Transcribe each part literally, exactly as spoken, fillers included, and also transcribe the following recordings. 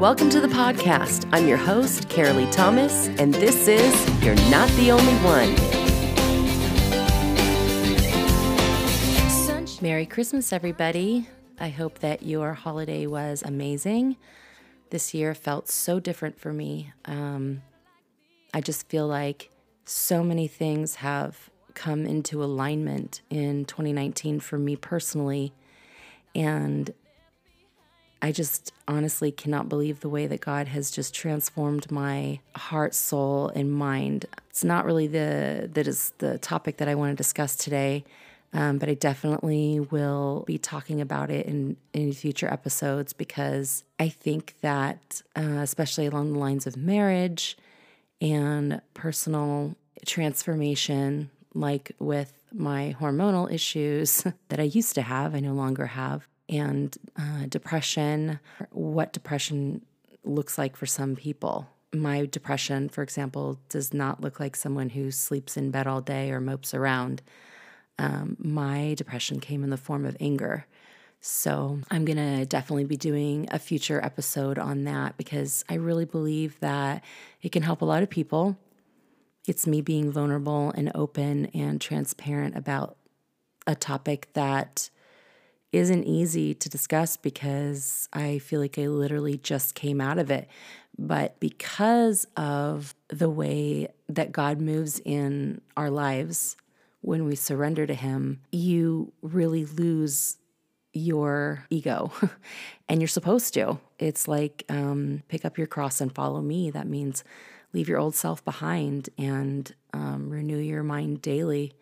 Welcome to the podcast. I'm your host, Carolee Thomas, and this is You're Not the Only One. Merry Christmas, everybody. I hope that your holiday was amazing. This year felt so different for me. Um, I just feel like so many things have come into alignment in twenty nineteen for me personally, and I just honestly cannot believe the way that God has just transformed my heart, soul, and mind. It's not really the that is the topic that I want to discuss today, um, but I definitely will be talking about it in, in future episodes, because I think that, uh, especially along the lines of marriage and personal transformation, like with my hormonal issues that I used to have, I no longer have, and uh, depression, what depression looks like for some people. My depression, for example, does not look like someone who sleeps in bed all day or mopes around. Um, my depression came in the form of anger. So I'm going to definitely be doing a future episode on that, because I really believe that it can help a lot of people. It's me being vulnerable and open and transparent about a topic that isn't easy to discuss, because I feel like I literally just came out of it. But because of the way that God moves in our lives when we surrender to Him, you really lose your ego, and you're supposed to. It's like, um, pick up your cross and follow me. That means leave your old self behind and um, renew your mind daily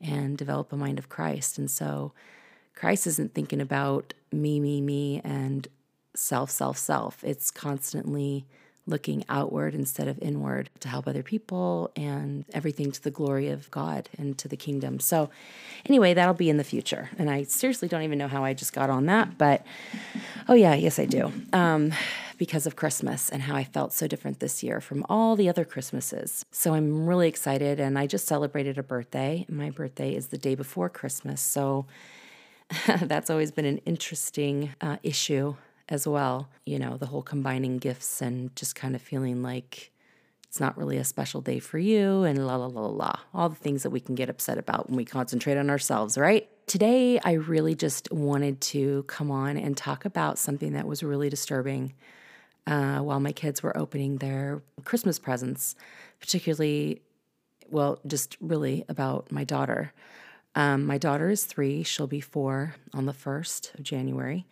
and develop a mind of Christ. And so Christ isn't thinking about me, me, me, and self, self, self. It's constantly looking outward instead of inward to help other people, and everything to the glory of God and to the kingdom. So anyway, that'll be in the future. And I seriously don't even know how I just got on that, but oh yeah, yes I do. Um, because of Christmas and how I felt so different this year from all the other Christmases. So I'm really excited, and I just celebrated a birthday. My birthday is the day before Christmas, so that's always been an interesting uh, issue as well. You know, the whole combining gifts and just kind of feeling like it's not really a special day for you, and la, la, la, la, all the things that we can get upset about when we concentrate on ourselves, right? Today, I really just wanted to come on and talk about something that was really disturbing uh, while my kids were opening their Christmas presents, particularly, well, just really about my daughter. Um, my daughter is three. She'll be four on the first of January.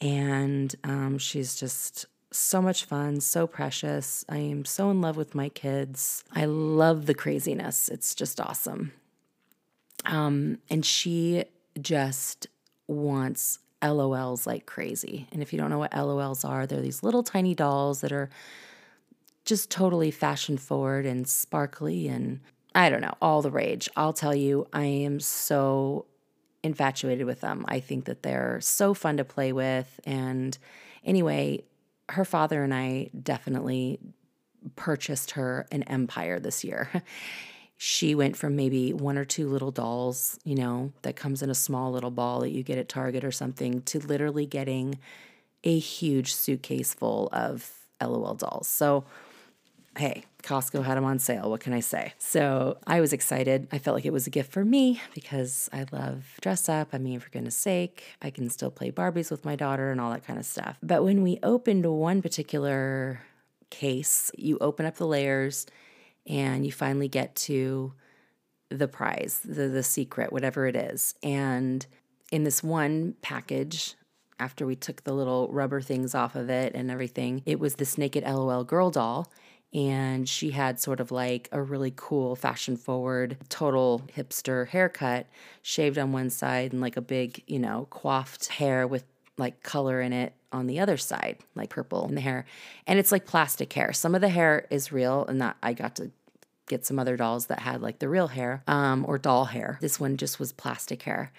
And um, she's just so much fun, so precious. I am so in love with my kids. I love the craziness. It's just awesome. Um, and she just wants L O Ls like crazy. And if you don't know what L O Ls are, they're these little tiny dolls that are just totally fashion forward and sparkly and I don't know, all the rage. I'll tell you, I am so infatuated with them. I think that they're so fun to play with. And anyway, her father and I definitely purchased her an empire this year. She went from maybe one or two little dolls, you know, that comes in a small little ball that you get at Target or something, to literally getting a huge suitcase full of L O L dolls. So hey, Costco had them on sale. What can I say? So I was excited. I felt like it was a gift for me, because I love dress up. I mean, for goodness sake, I can still play Barbies with my daughter and all that kind of stuff. But when we opened one particular case, you open up the layers and you finally get to the prize, the, the secret, whatever it is. And in this one package, after we took the little rubber things off of it and everything, it was this naked L O L girl doll. And she had sort of like a really cool fashion-forward, total hipster haircut, shaved on one side and like a big, you know, coiffed hair with like color in it on the other side, like purple in the hair. And it's like plastic hair. Some of the hair is real, and that I got to get some other dolls that had like the real hair um, or doll hair. This one just was plastic hair.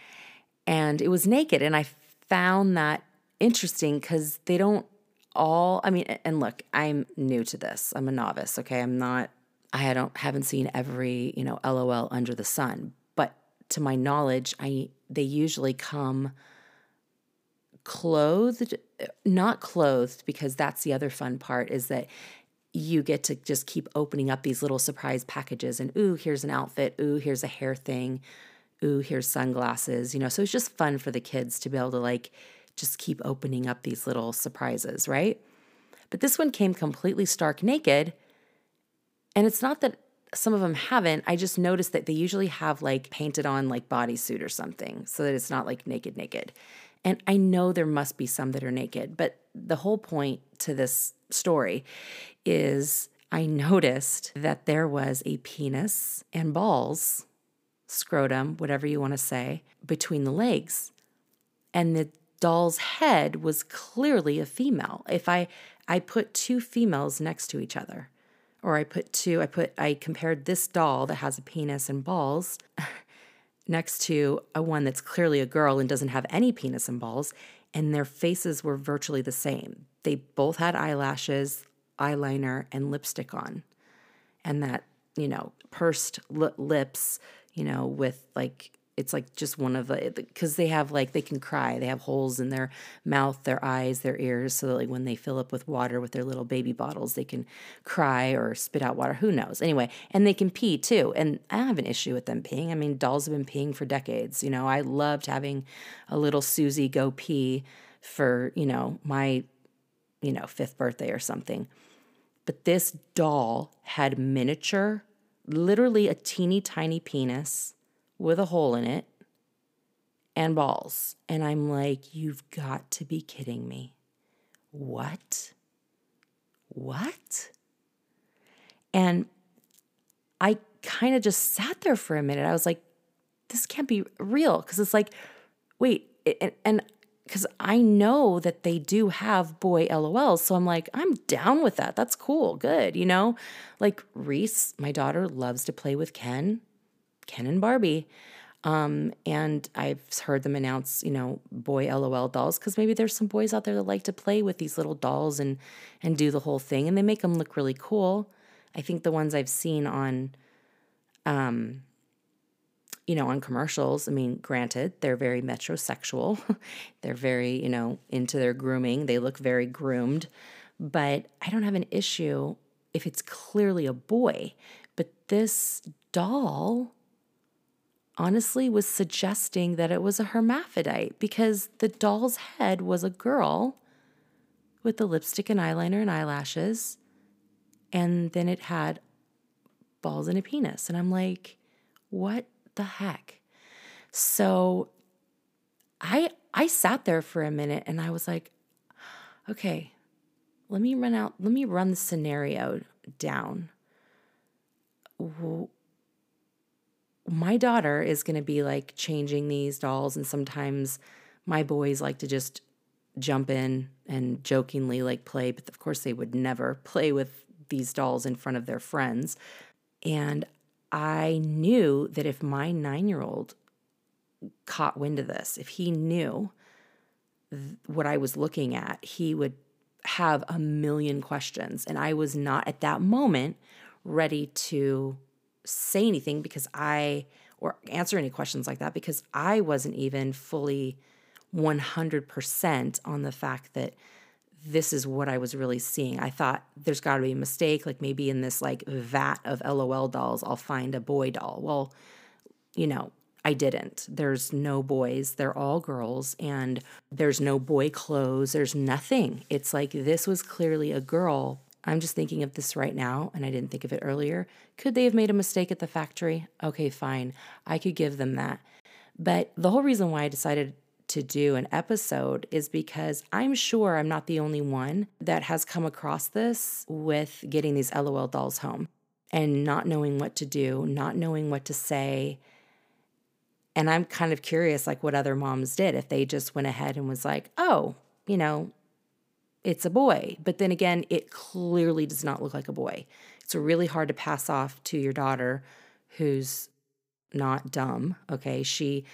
And it was naked, and I found that interesting, because they don't all, I mean, and look, I'm new to this. I'm a novice, okay? I'm not, I don't, haven't seen every, you know, L O L under the sun. But to my knowledge, I, they usually come clothed, not clothed, because that's the other fun part, is that you get to just keep opening up these little surprise packages and, ooh, here's an outfit. Ooh, here's a hair thing. Ooh, here's sunglasses, you know? So it's just fun for the kids to be able to like, just keep opening up these little surprises, right? But this one came completely stark naked. And it's not that some of them haven't. I just noticed that they usually have like painted on like bodysuit or something so that it's not like naked, naked. And I know there must be some that are naked, but the whole point to this story is I noticed that there was a penis and balls, scrotum, whatever you want to say, between the legs. And the doll's head was clearly a female. If I, I put two females next to each other, or I put two, I put, I compared this doll that has a penis and balls next to a one that's clearly a girl and doesn't have any penis and balls, and their faces were virtually the same. They both had eyelashes, eyeliner, and lipstick on. And that, you know, pursed li- lips, you know, with like, it's like just one of the, because they have like, they can cry. They have holes in their mouth, their eyes, their ears, so that like when they fill up with water with their little baby bottles, they can cry or spit out water. Who knows? Anyway, and they can pee too. And I don't have an issue with them peeing. I mean, dolls have been peeing for decades. You know, I loved having a little Susie go pee for, you know, my, you know, fifth birthday or something. But this doll had miniature, literally a teeny tiny penis with a hole in it, and balls. And I'm like, you've got to be kidding me. What? What? And I kind of just sat there for a minute. I was like, this can't be real. Because it's like, wait, and because I know that they do have boy L O Ls. So I'm like, I'm down with that. That's cool. Good. You know, like Reese, my daughter, loves to play with Ken. Ken and Barbie. Um, and I've heard them announce, you know, boy L O L dolls, because maybe there's some boys out there that like to play with these little dolls and and do the whole thing. And they make them look really cool. I think the ones I've seen on, um, you know, on commercials, I mean, granted, they're very metrosexual. They're very, you know, into their grooming. They look very groomed. But I don't have an issue if it's clearly a boy. But this doll honestly was suggesting that it was a hermaphrodite, because the doll's head was a girl with the lipstick and eyeliner and eyelashes, and then it had balls and a penis. And I'm like, what the heck? So I I sat there for a minute and I was like, okay, let me run out, let me run the scenario down. Whoa. My daughter is going to be like changing these dolls. And sometimes my boys like to just jump in and jokingly like play. But of course they would never play with these dolls in front of their friends. And I knew that if my nine-year-old caught wind of this, if he knew th- what I was looking at, he would have a million questions. And I was not at that moment ready to say anything because I, or answer any questions like that, because I wasn't even fully one hundred percent on the fact that this is what I was really seeing. I thought there's got to be a mistake. Like maybe in this like vat of L O L dolls, I'll find a boy doll. Well, you know, I didn't. There's no boys. They're all girls, and there's no boy clothes. There's nothing. It's like, this was clearly a girl. I'm just thinking of this right now, and I didn't think of it earlier. Could they have made a mistake at the factory? Okay, fine. I could give them that. But the whole reason why I decided to do an episode is because I'm sure I'm not the only one that has come across this with getting these L O L dolls home and not knowing what to do, not knowing what to say. And I'm kind of curious, like, what other moms did, if they just went ahead and was like, oh, you know, it's a boy. But then again, it clearly does not look like a boy. It's really hard to pass off to your daughter, who's not dumb, okay? She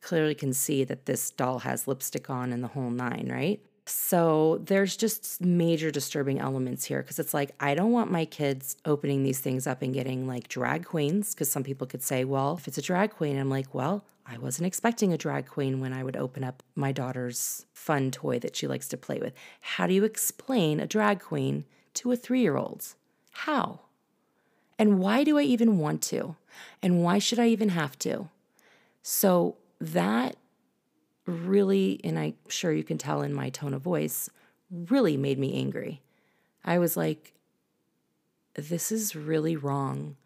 clearly can see that this doll has lipstick on and the whole nine, right? So there's just major disturbing elements here, because it's like, I don't want my kids opening these things up and getting like drag queens, because some people could say, well, if it's a drag queen, I'm like, well, I wasn't expecting a drag queen when I would open up my daughter's fun toy that she likes to play with. How do you explain a drag queen to a three-year-old? How? And why do I even want to? And why should I even have to? So that really, and I'm sure you can tell in my tone of voice, really made me angry. I was like, this is really wrong,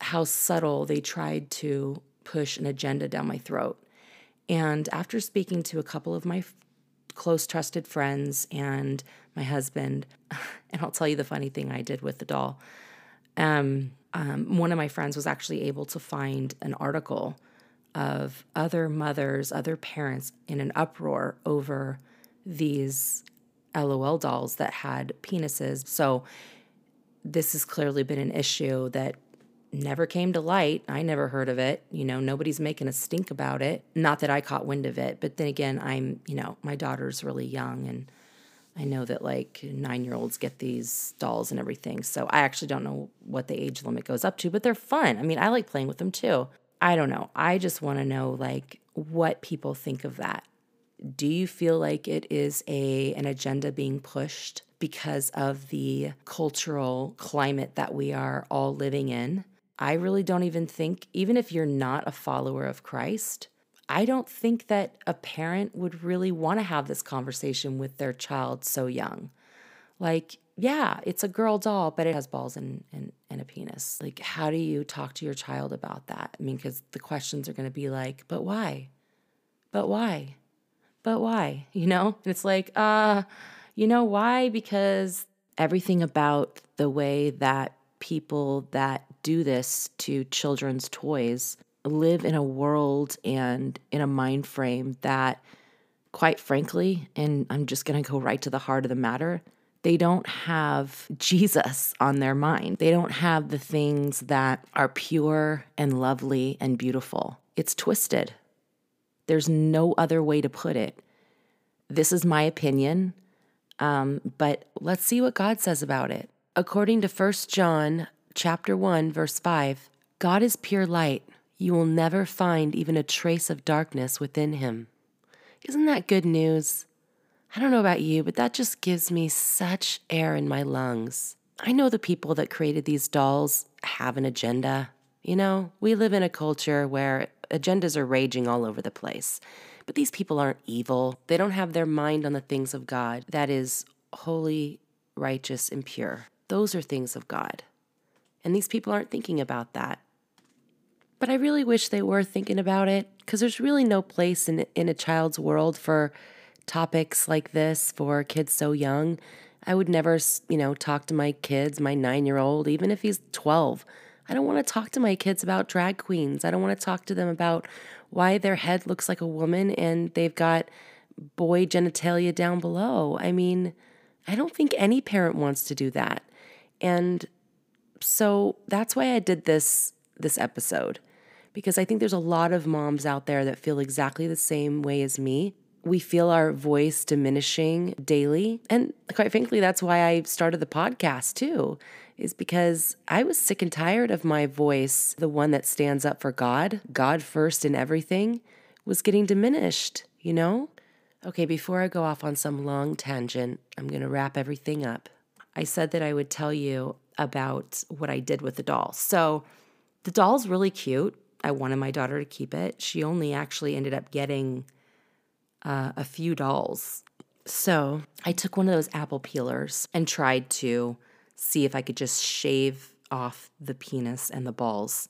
how subtle they tried to push an agenda down my throat. And after speaking to a couple of my f- close, trusted friends and my husband, and I'll tell you the funny thing I did with the doll, um, um, one of my friends was actually able to find an article of other mothers, other parents in an uproar over these LOL dolls that had penises. So this has clearly been an issue that never came to light. I never heard of it. You know, nobody's making a stink about it. Not that I caught wind of it. But then again, I'm, you know, my daughter's really young, and I know that like nine-year-olds get these dolls and everything. So I actually don't know what the age limit goes up to, but they're fun. I mean, I like playing with them too. I don't know. I just want to know like what people think of that. Do you feel like it is a an agenda being pushed because of the cultural climate that we are all living in? I really don't even think, even if you're not a follower of Christ, I don't think that a parent would really want to have this conversation with their child so young. Like, yeah, it's a girl doll, but it has balls and, and, and a penis. Like, how do you talk to your child about that? I mean, because the questions are going to be like, but why? But why? But why? You know? And it's like, uh, you know why? Because everything about the way that people that do this to children's toys live in a world and in a mind frame that, quite frankly, and I'm just going to go right to the heart of the matter, they don't have Jesus on their mind. They don't have the things that are pure and lovely and beautiful. It's twisted. There's no other way to put it. This is my opinion, um, but let's see what God says about it. According to First John chapter one, verse five, God is pure light. You will never find even a trace of darkness within him. Isn't that good news? I don't know about you, but that just gives me such air in my lungs. I know the people that created these dolls have an agenda. You know, we live in a culture where agendas are raging all over the place. But these people aren't evil. They don't have their mind on the things of God. That is holy, righteous, and pure. Those are things of God. And these people aren't thinking about that. But I really wish they were thinking about it, because there's really no place in in a child's world for topics like this for kids so young. I would never, you know, talk to my kids, my nine-year-old, even if he's twelve. I don't want to talk to my kids about drag queens. I don't want to talk to them about why their head looks like a woman and they've got boy genitalia down below. I mean, I don't think any parent wants to do that. And so that's why I did this this episode, because I think there's a lot of moms out there that feel exactly the same way as me. We feel our voice diminishing daily. And quite frankly, that's why I started the podcast too, is because I was sick and tired of my voice, the one that stands up for God, God first in everything, was getting diminished, you know? Okay, before I go off on some long tangent, I'm going to wrap everything up. I said that I would tell you about what I did with the doll. So the doll's really cute. I wanted my daughter to keep it. She only actually ended up getting uh, a few dolls. So I took one of those apple peelers and tried to see if I could just shave off the penis and the balls,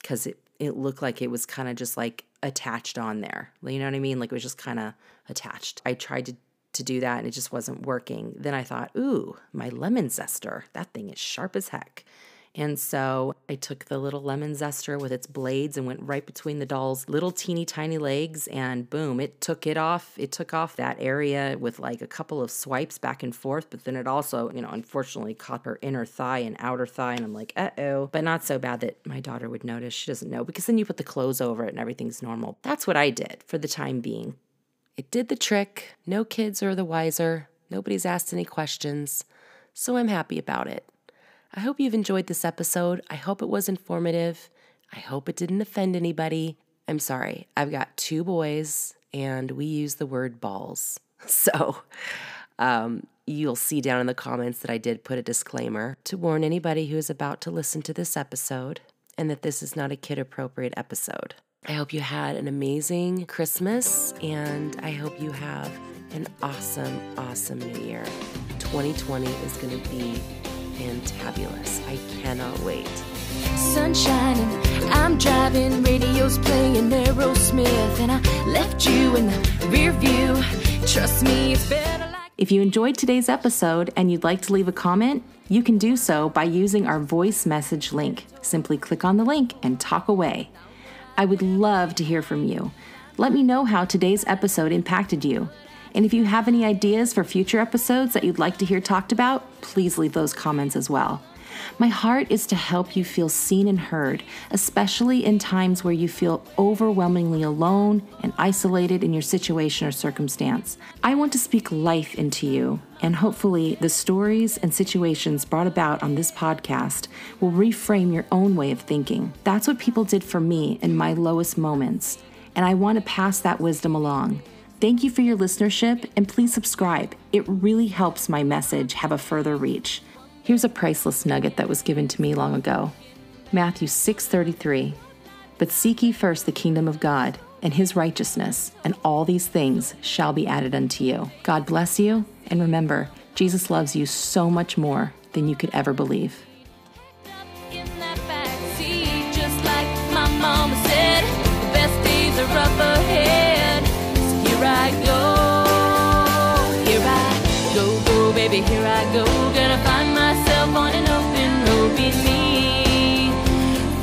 because it, it looked like it was kind of just like attached on there. You know what I mean? Like it was just kind of attached. I tried to, to do that and it just wasn't working. Then I thought, ooh, my lemon zester. That thing is sharp as heck. And so I took the little lemon zester with its blades and went right between the doll's little teeny tiny legs, and boom, it took it off. It took off that area with like a couple of swipes back and forth, but then it also, you know, unfortunately caught her inner thigh and outer thigh, and I'm like, uh-oh. But not so bad that my daughter would notice. She doesn't know, because then you put the clothes over it and everything's normal. That's what I did for the time being. It did the trick. No kids are the wiser. Nobody's asked any questions. So I'm happy about it. I hope you've enjoyed this episode. I hope it was informative. I hope it didn't offend anybody. I'm sorry. I've got two boys and we use the word balls. So um, you'll see down in the comments that I did put a disclaimer to warn anybody who is about to listen to this episode and that this is not a kid-appropriate episode. I hope you had an amazing Christmas, and I hope you have an awesome, awesome new year. twenty twenty is going to be fantabulous. I cannot wait. Sun shining, I'm driving, radio's playing Aerosmith, and I left you in the rear view. Trust me, it's better like... If you enjoyed today's episode and you'd like to leave a comment, you can do so by using our voice message link. Simply click on the link and talk away. I would love to hear from you. Let me know how today's episode impacted you. And if you have any ideas for future episodes that you'd like to hear talked about, please leave those comments as well. My heart is to help you feel seen and heard, especially in times where you feel overwhelmingly alone and isolated in your situation or circumstance. I want to speak life into you, and hopefully the stories and situations brought about on this podcast will reframe your own way of thinking. That's what people did for me in my lowest moments, and I want to pass that wisdom along. Thank you for your listenership, and please subscribe. It really helps my message have a further reach. Here's a priceless nugget that was given to me long ago. Matthew six thirty-three. But seek ye first the kingdom of God and his righteousness, and all these things shall be added unto you. God bless you, and remember, Jesus loves you so much more than you could ever believe. Just like my mama said, the best days are up ahead. So here I go, here I go, go baby, here I go, gonna find my on an open road, be me,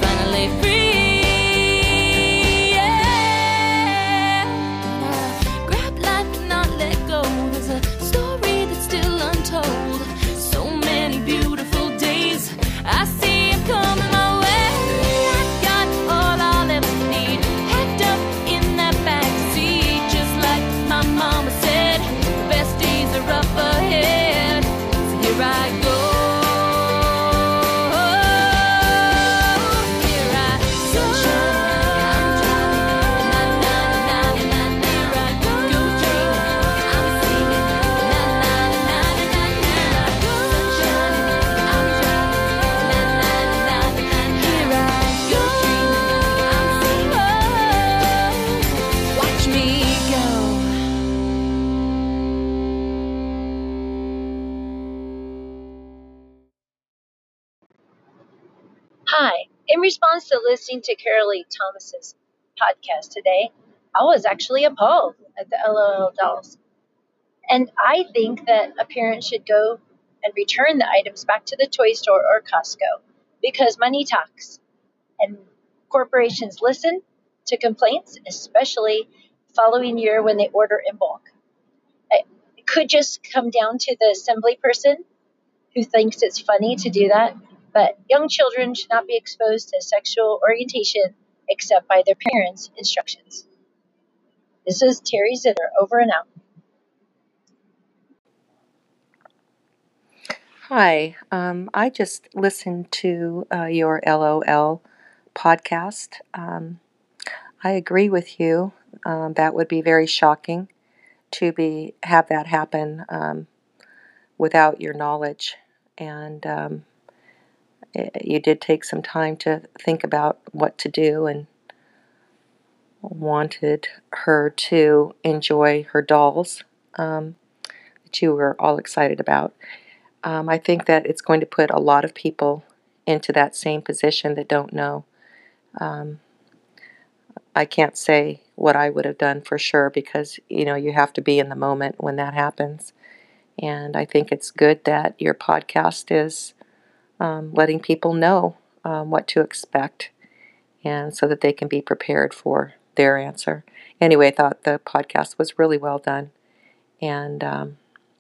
finally free, yeah. Grab life and not let go, there's a story that's still untold. So many beautiful days, I see them coming my way. I got all I'll ever need, packed up in that backseat. Just like my mama said, the best days are up ahead. So here I go. In response to listening to Carolee Thomas's podcast today, I was actually appalled at the L O L dolls. And I think that a parent should go and return the items back to the toy store or Costco, because money talks. And corporations listen to complaints, especially following year when they order in bulk. It could just come down to the assembly person who thinks it's funny to do that. But young children should not be exposed to sexual orientation except by their parents' instructions. This is Terry Zitter, over and out. Hi, um, I just listened to uh, your L O L podcast. Um, I agree with you. Um, that would be very shocking to be have that happen um, without your knowledge, and. Um, You did take some time to think about what to do and wanted her to enjoy her dolls um, that you were all excited about. Um, I think that it's going to put a lot of people into that same position that don't know. Um, I can't say what I would have done for sure, because, you know, you have to be in the moment when that happens. And I think it's good that your podcast is Um, letting people know um, what to expect, and so that they can be prepared for their answer. Anyway, I thought the podcast was really well done, and um,